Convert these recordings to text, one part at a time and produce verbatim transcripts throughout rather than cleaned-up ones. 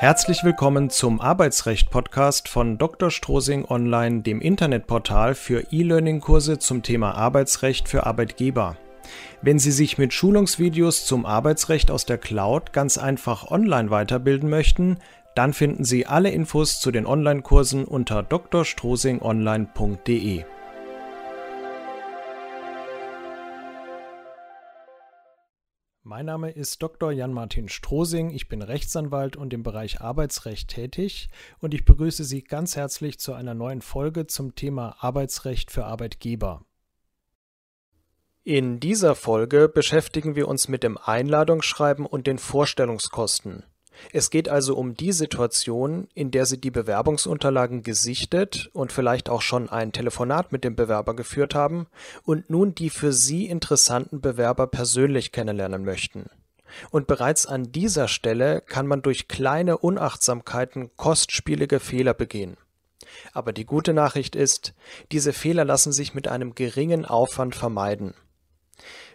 Herzlich willkommen zum Arbeitsrecht-Podcast von Doktor Strosing Online, dem Internetportal für E-Learning-Kurse zum Thema Arbeitsrecht für Arbeitgeber. Wenn Sie sich mit Schulungsvideos zum Arbeitsrecht aus der Cloud ganz einfach online weiterbilden möchten, dann finden Sie alle Infos zu den Online-Kursen unter d r strosing online punkt d e. Mein Name ist Doktor Jan Martin Strosing, ich bin Rechtsanwalt und im Bereich Arbeitsrecht tätig und ich begrüße Sie ganz herzlich zu einer neuen Folge zum Thema Arbeitsrecht für Arbeitgeber. In dieser Folge beschäftigen wir uns mit dem Einladungsschreiben und den Vorstellungskosten. Es geht also um die Situation, in der Sie die Bewerbungsunterlagen gesichtet und vielleicht auch schon ein Telefonat mit dem Bewerber geführt haben und nun die für Sie interessanten Bewerber persönlich kennenlernen möchten. Und bereits an dieser Stelle kann man durch kleine Unachtsamkeiten kostspielige Fehler begehen. Aber die gute Nachricht ist, diese Fehler lassen sich mit einem geringen Aufwand vermeiden.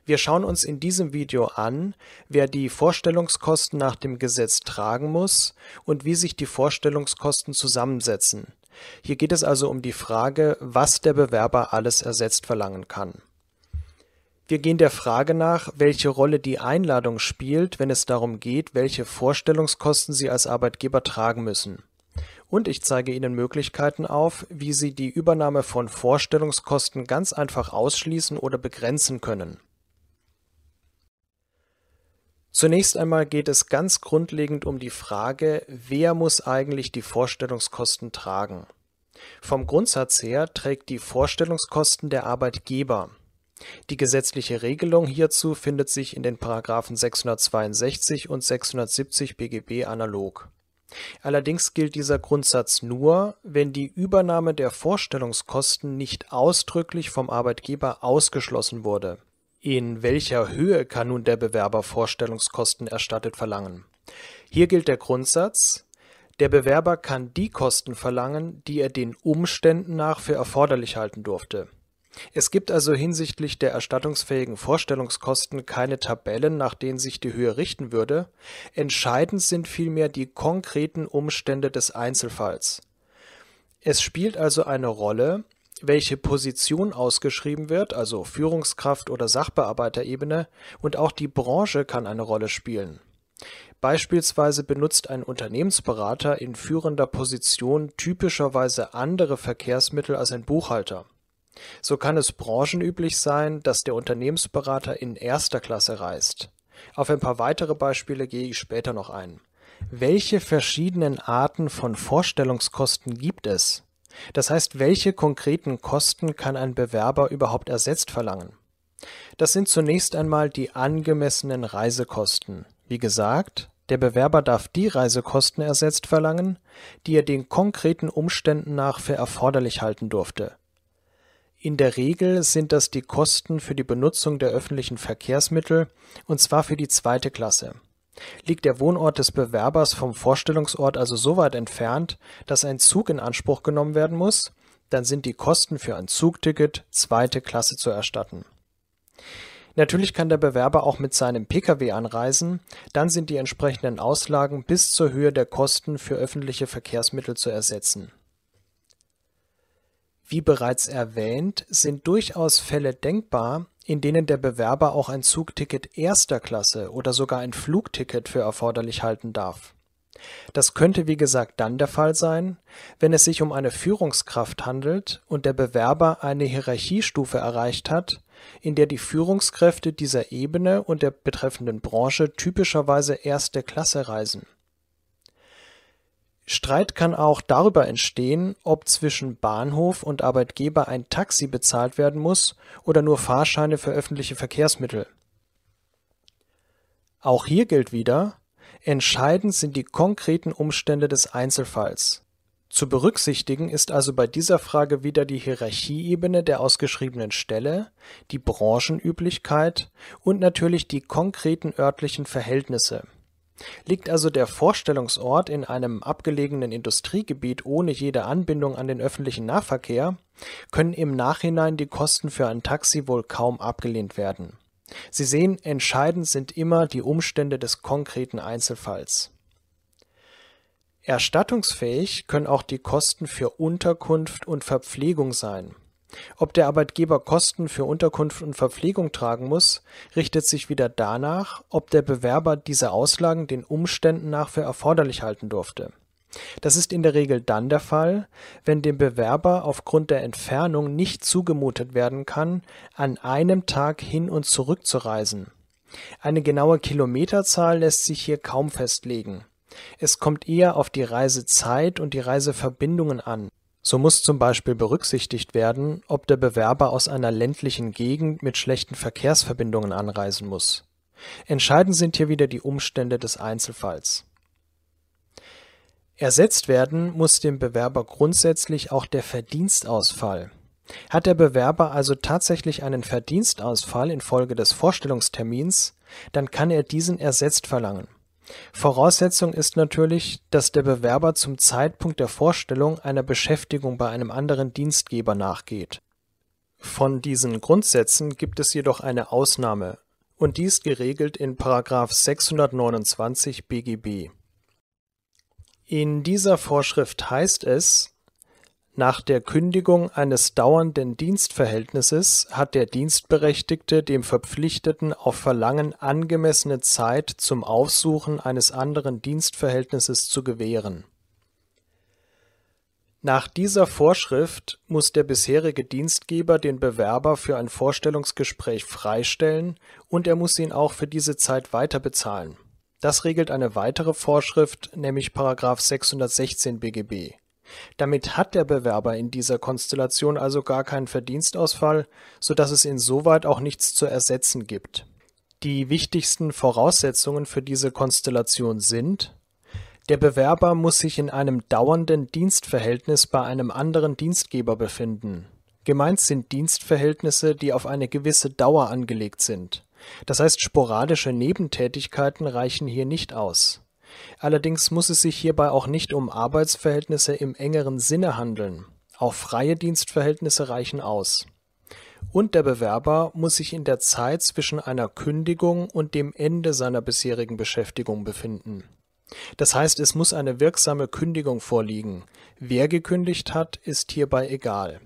Wir schauen uns in diesem Video an, wer die Vorstellungskosten nach dem Gesetz tragen muss und wie sich die Vorstellungskosten zusammensetzen. Hier geht es also um die Frage, was der Bewerber alles ersetzt verlangen kann. Wir gehen der Frage nach, welche Rolle die Einladung spielt, wenn es darum geht, welche Vorstellungskosten Sie als Arbeitgeber tragen müssen. Und ich zeige Ihnen Möglichkeiten auf, wie Sie die Übernahme von Vorstellungskosten ganz einfach ausschließen oder begrenzen können. Zunächst einmal geht es ganz grundlegend um die Frage, wer muss eigentlich die Vorstellungskosten tragen? Vom Grundsatz her trägt die Vorstellungskosten der Arbeitgeber. Die gesetzliche Regelung hierzu findet sich in den Paragraphen sechshundertzweiundsechzig und sechshundertsiebzig B G B analog. Allerdings gilt dieser Grundsatz nur, wenn die Übernahme der Vorstellungskosten nicht ausdrücklich vom Arbeitgeber ausgeschlossen wurde. In welcher Höhe kann nun der Bewerber Vorstellungskosten erstattet verlangen? Hier gilt der Grundsatz, der Bewerber kann die Kosten verlangen, die er den Umständen nach für erforderlich halten durfte. Es gibt also hinsichtlich der erstattungsfähigen Vorstellungskosten keine Tabellen, nach denen sich die Höhe richten würde. Entscheidend sind vielmehr die konkreten Umstände des Einzelfalls. Es spielt also eine Rolle, welche Position ausgeschrieben wird, also Führungskraft oder Sachbearbeiterebene, und auch die Branche kann eine Rolle spielen. Beispielsweise benutzt ein Unternehmensberater in führender Position typischerweise andere Verkehrsmittel als ein Buchhalter. So kann es branchenüblich sein, dass der Unternehmensberater in erster Klasse reist. Auf ein paar weitere Beispiele gehe ich später noch ein. Welche verschiedenen Arten von Vorstellungskosten gibt es? Das heißt, welche konkreten Kosten kann ein Bewerber überhaupt ersetzt verlangen? Das sind zunächst einmal die angemessenen Reisekosten. Wie gesagt, der Bewerber darf die Reisekosten ersetzt verlangen, die er den konkreten Umständen nach für erforderlich halten durfte. In der Regel sind das die Kosten für die Benutzung der öffentlichen Verkehrsmittel, und zwar für die zweite Klasse. Liegt der Wohnort des Bewerbers vom Vorstellungsort also so weit entfernt, dass ein Zug in Anspruch genommen werden muss, dann sind die Kosten für ein Zugticket zweite Klasse zu erstatten. Natürlich kann der Bewerber auch mit seinem Pkw anreisen, dann sind die entsprechenden Auslagen bis zur Höhe der Kosten für öffentliche Verkehrsmittel zu ersetzen. Wie bereits erwähnt, sind durchaus Fälle denkbar, in denen der Bewerber auch ein Zugticket erster Klasse oder sogar ein Flugticket für erforderlich halten darf. Das könnte wie gesagt dann der Fall sein, wenn es sich um eine Führungskraft handelt und der Bewerber eine Hierarchiestufe erreicht hat, in der die Führungskräfte dieser Ebene und der betreffenden Branche typischerweise erste Klasse reisen. Streit kann auch darüber entstehen, ob zwischen Bahnhof und Arbeitgeber ein Taxi bezahlt werden muss oder nur Fahrscheine für öffentliche Verkehrsmittel. Auch hier gilt wieder, entscheidend sind die konkreten Umstände des Einzelfalls. Zu berücksichtigen ist also bei dieser Frage wieder die Hierarchieebene der ausgeschriebenen Stelle, die Branchenüblichkeit und natürlich die konkreten örtlichen Verhältnisse. Liegt also der Vorstellungsort in einem abgelegenen Industriegebiet ohne jede Anbindung an den öffentlichen Nahverkehr, können im Nachhinein die Kosten für ein Taxi wohl kaum abgelehnt werden. Sie sehen, entscheidend sind immer die Umstände des konkreten Einzelfalls. Erstattungsfähig können auch die Kosten für Unterkunft und Verpflegung sein. Ob der Arbeitgeber Kosten für Unterkunft und Verpflegung tragen muss, richtet sich wieder danach, ob der Bewerber diese Auslagen den Umständen nach für erforderlich halten durfte. Das ist in der Regel dann der Fall, wenn dem Bewerber aufgrund der Entfernung nicht zugemutet werden kann, an einem Tag hin und zurück zu reisen. Eine genaue Kilometerzahl lässt sich hier kaum festlegen. Es kommt eher auf die Reisezeit und die Reiseverbindungen an. So muss zum Beispiel berücksichtigt werden, ob der Bewerber aus einer ländlichen Gegend mit schlechten Verkehrsverbindungen anreisen muss. Entscheidend sind hier wieder die Umstände des Einzelfalls. Ersetzt werden muss dem Bewerber grundsätzlich auch der Verdienstausfall. Hat der Bewerber also tatsächlich einen Verdienstausfall infolge des Vorstellungstermins, dann kann er diesen ersetzt verlangen. Voraussetzung ist natürlich, dass der Bewerber zum Zeitpunkt der Vorstellung einer Beschäftigung bei einem anderen Dienstgeber nachgeht. Von diesen Grundsätzen gibt es jedoch eine Ausnahme, und dies geregelt in Paragraph sechshundertneunundzwanzig B G B. In dieser Vorschrift heißt es: Nach der Kündigung eines dauernden Dienstverhältnisses hat der Dienstberechtigte dem Verpflichteten auf Verlangen angemessene Zeit zum Aufsuchen eines anderen Dienstverhältnisses zu gewähren. Nach dieser Vorschrift muss der bisherige Dienstgeber den Bewerber für ein Vorstellungsgespräch freistellen und er muss ihn auch für diese Zeit weiter bezahlen. Das regelt eine weitere Vorschrift, nämlich Paragraph sechshundertsechzehn B G B. Damit hat der Bewerber in dieser Konstellation also gar keinen Verdienstausfall, sodass es insoweit auch nichts zu ersetzen gibt. Die wichtigsten Voraussetzungen für diese Konstellation sind: Der Bewerber muss sich in einem dauernden Dienstverhältnis bei einem anderen Dienstgeber befinden. Gemeint sind Dienstverhältnisse, die auf eine gewisse Dauer angelegt sind. Das heißt, sporadische Nebentätigkeiten reichen hier nicht aus. Allerdings muss es sich hierbei auch nicht um Arbeitsverhältnisse im engeren Sinne handeln. Auch freie Dienstverhältnisse reichen aus. Und der Bewerber muss sich in der Zeit zwischen einer Kündigung und dem Ende seiner bisherigen Beschäftigung befinden. Das heißt, es muss eine wirksame Kündigung vorliegen. Wer gekündigt hat, ist hierbei egal.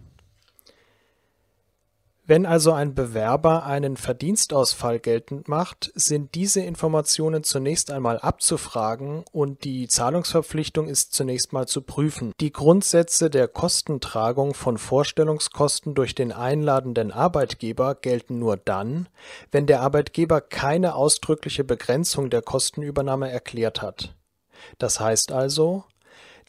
Wenn also ein Bewerber einen Verdienstausfall geltend macht, sind diese Informationen zunächst einmal abzufragen und die Zahlungsverpflichtung ist zunächst mal zu prüfen. Die Grundsätze der Kostentragung von Vorstellungskosten durch den einladenden Arbeitgeber gelten nur dann, wenn der Arbeitgeber keine ausdrückliche Begrenzung der Kostenübernahme erklärt hat. Das heißt also,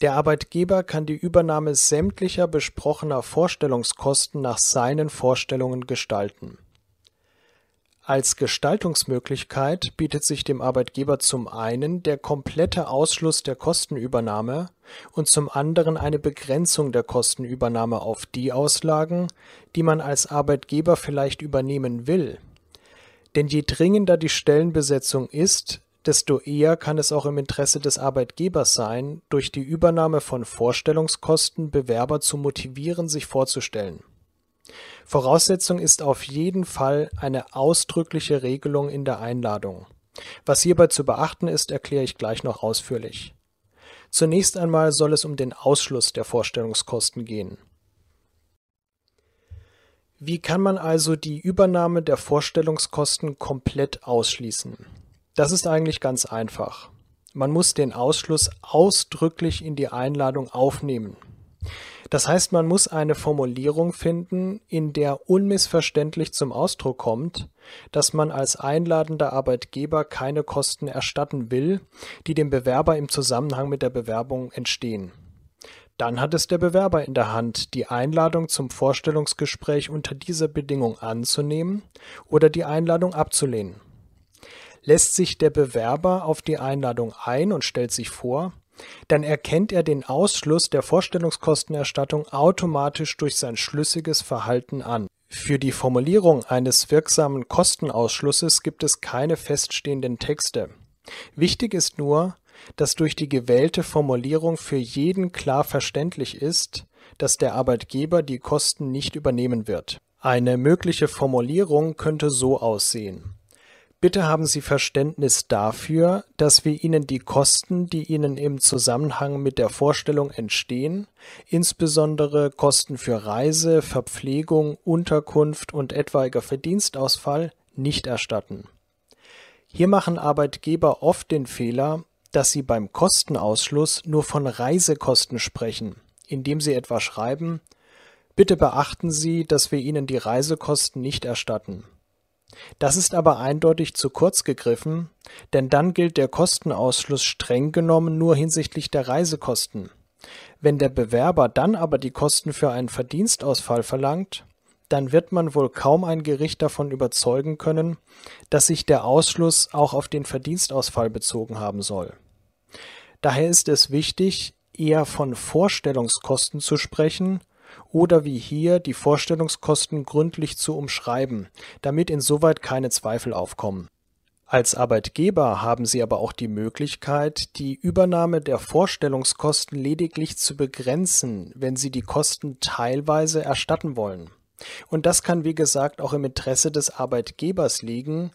der Arbeitgeber kann die Übernahme sämtlicher besprochener Vorstellungskosten nach seinen Vorstellungen gestalten. Als Gestaltungsmöglichkeit bietet sich dem Arbeitgeber zum einen der komplette Ausschluss der Kostenübernahme und zum anderen eine Begrenzung der Kostenübernahme auf die Auslagen, die man als Arbeitgeber vielleicht übernehmen will. Denn je dringender die Stellenbesetzung ist, desto eher kann es auch im Interesse des Arbeitgebers sein, durch die Übernahme von Vorstellungskosten Bewerber zu motivieren, sich vorzustellen. Voraussetzung ist auf jeden Fall eine ausdrückliche Regelung in der Einladung. Was hierbei zu beachten ist, erkläre ich gleich noch ausführlich. Zunächst einmal soll es um den Ausschluss der Vorstellungskosten gehen. Wie kann man also die Übernahme der Vorstellungskosten komplett ausschließen? Das ist eigentlich ganz einfach. Man muss den Ausschluss ausdrücklich in die Einladung aufnehmen. Das heißt, man muss eine Formulierung finden, in der unmissverständlich zum Ausdruck kommt, dass man als einladender Arbeitgeber keine Kosten erstatten will, die dem Bewerber im Zusammenhang mit der Bewerbung entstehen. Dann hat es der Bewerber in der Hand, die Einladung zum Vorstellungsgespräch unter dieser Bedingung anzunehmen oder die Einladung abzulehnen. Lässt sich der Bewerber auf die Einladung ein und stellt sich vor, dann erkennt er den Ausschluss der Vorstellungskostenerstattung automatisch durch sein schlüssiges Verhalten an. Für die Formulierung eines wirksamen Kostenausschlusses gibt es keine feststehenden Texte. Wichtig ist nur, dass durch die gewählte Formulierung für jeden klar verständlich ist, dass der Arbeitgeber die Kosten nicht übernehmen wird. Eine mögliche Formulierung könnte so aussehen: Bitte haben Sie Verständnis dafür, dass wir Ihnen die Kosten, die Ihnen im Zusammenhang mit der Vorstellung entstehen, insbesondere Kosten für Reise, Verpflegung, Unterkunft und etwaiger Verdienstausfall, nicht erstatten. Hier machen Arbeitgeber oft den Fehler, dass sie beim Kostenausschluss nur von Reisekosten sprechen, indem sie etwa schreiben: Bitte beachten Sie, dass wir Ihnen die Reisekosten nicht erstatten. Das ist aber eindeutig zu kurz gegriffen, denn dann gilt der Kostenausschluss streng genommen nur hinsichtlich der Reisekosten. Wenn der Bewerber dann aber die Kosten für einen Verdienstausfall verlangt, dann wird man wohl kaum ein Gericht davon überzeugen können, dass sich der Ausschluss auch auf den Verdienstausfall bezogen haben soll. Daher ist es wichtig, eher von Vorstellungskosten zu sprechen, oder wie hier die Vorstellungskosten gründlich zu umschreiben, damit insoweit keine Zweifel aufkommen. Als Arbeitgeber haben Sie aber auch die Möglichkeit, die Übernahme der Vorstellungskosten lediglich zu begrenzen, wenn Sie die Kosten teilweise erstatten wollen. Und das kann, wie gesagt, auch im Interesse des Arbeitgebers liegen,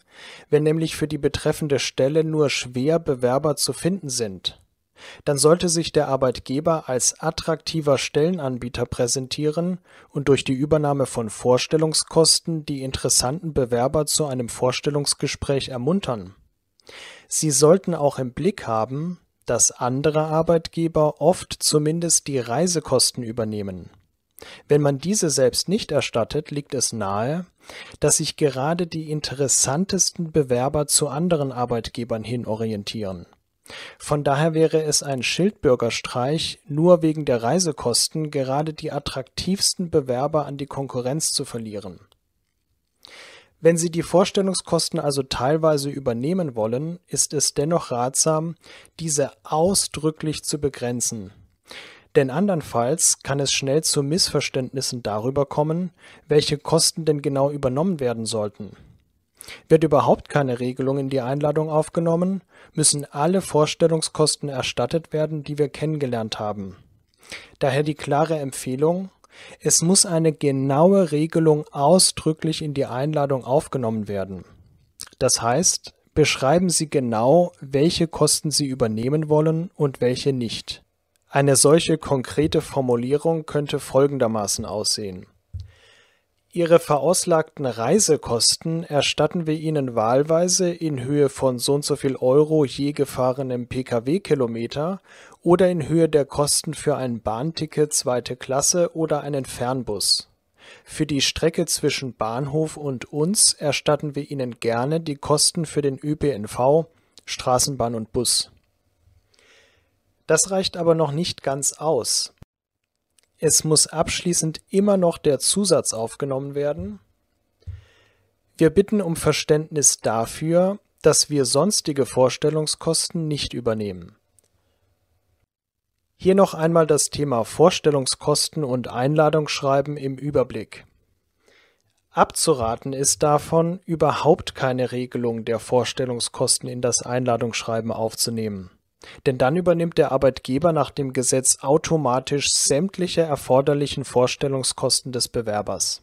wenn nämlich für die betreffende Stelle nur schwer Bewerber zu finden sind. Dann sollte sich der Arbeitgeber als attraktiver Stellenanbieter präsentieren und durch die Übernahme von Vorstellungskosten die interessanten Bewerber zu einem Vorstellungsgespräch ermuntern. Sie sollten auch im Blick haben, dass andere Arbeitgeber oft zumindest die Reisekosten übernehmen. Wenn man diese selbst nicht erstattet, liegt es nahe, dass sich gerade die interessantesten Bewerber zu anderen Arbeitgebern hin orientieren. Von daher wäre es ein Schildbürgerstreich, nur wegen der Reisekosten gerade die attraktivsten Bewerber an die Konkurrenz zu verlieren. Wenn Sie die Vorstellungskosten also teilweise übernehmen wollen, ist es dennoch ratsam, diese ausdrücklich zu begrenzen. Denn andernfalls kann es schnell zu Missverständnissen darüber kommen, welche Kosten denn genau übernommen werden sollten. Wird überhaupt keine Regelung in die Einladung aufgenommen, müssen alle Vorstellungskosten erstattet werden, die wir kennengelernt haben. Daher die klare Empfehlung: Es muss eine genaue Regelung ausdrücklich in die Einladung aufgenommen werden. Das heißt, beschreiben Sie genau, welche Kosten Sie übernehmen wollen und welche nicht. Eine solche konkrete Formulierung könnte folgendermaßen aussehen: Ihre verauslagten Reisekosten erstatten wir Ihnen wahlweise in Höhe von so und so viel Euro je gefahrenem Pkw-Kilometer oder in Höhe der Kosten für ein Bahnticket zweite Klasse oder einen Fernbus. Für die Strecke zwischen Bahnhof und uns erstatten wir Ihnen gerne die Kosten für den ÖPNV, Straßenbahn und Bus. Das reicht aber noch nicht ganz aus. Es muss abschließend immer noch der Zusatz aufgenommen werden: Wir bitten um Verständnis dafür, dass wir sonstige Vorstellungskosten nicht übernehmen. Hier noch einmal das Thema Vorstellungskosten und Einladungsschreiben im Überblick. Abzuraten ist davon, überhaupt keine Regelung der Vorstellungskosten in das Einladungsschreiben aufzunehmen. Denn dann übernimmt der Arbeitgeber nach dem Gesetz automatisch sämtliche erforderlichen Vorstellungskosten des Bewerbers.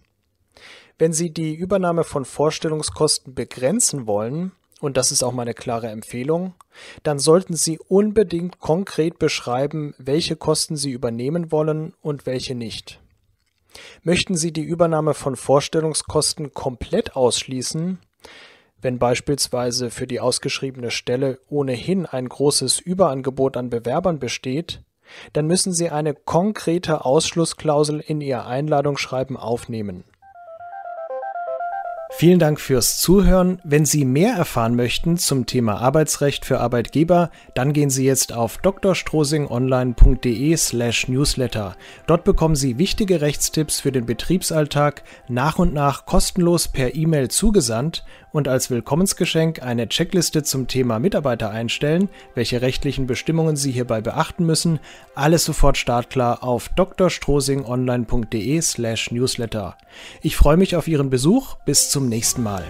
Wenn Sie die Übernahme von Vorstellungskosten begrenzen wollen, und das ist auch meine klare Empfehlung, dann sollten Sie unbedingt konkret beschreiben, welche Kosten Sie übernehmen wollen und welche nicht. Möchten Sie die Übernahme von Vorstellungskosten komplett ausschließen, wenn beispielsweise für die ausgeschriebene Stelle ohnehin ein großes Überangebot an Bewerbern besteht, dann müssen Sie eine konkrete Ausschlussklausel in Ihr Einladungsschreiben aufnehmen. Vielen Dank fürs Zuhören. Wenn Sie mehr erfahren möchten zum Thema Arbeitsrecht für Arbeitgeber, dann gehen Sie jetzt auf d r strosingonline punkt d e slash newsletter. Dort bekommen Sie wichtige Rechtstipps für den Betriebsalltag nach und nach kostenlos per E-Mail zugesandt und als Willkommensgeschenk eine Checkliste zum Thema Mitarbeiter einstellen, welche rechtlichen Bestimmungen Sie hierbei beachten müssen. Alles sofort startklar auf d r strosing online punkt d e slash newsletter. Ich freue mich auf Ihren Besuch. Bis zum Zum nächsten Mal.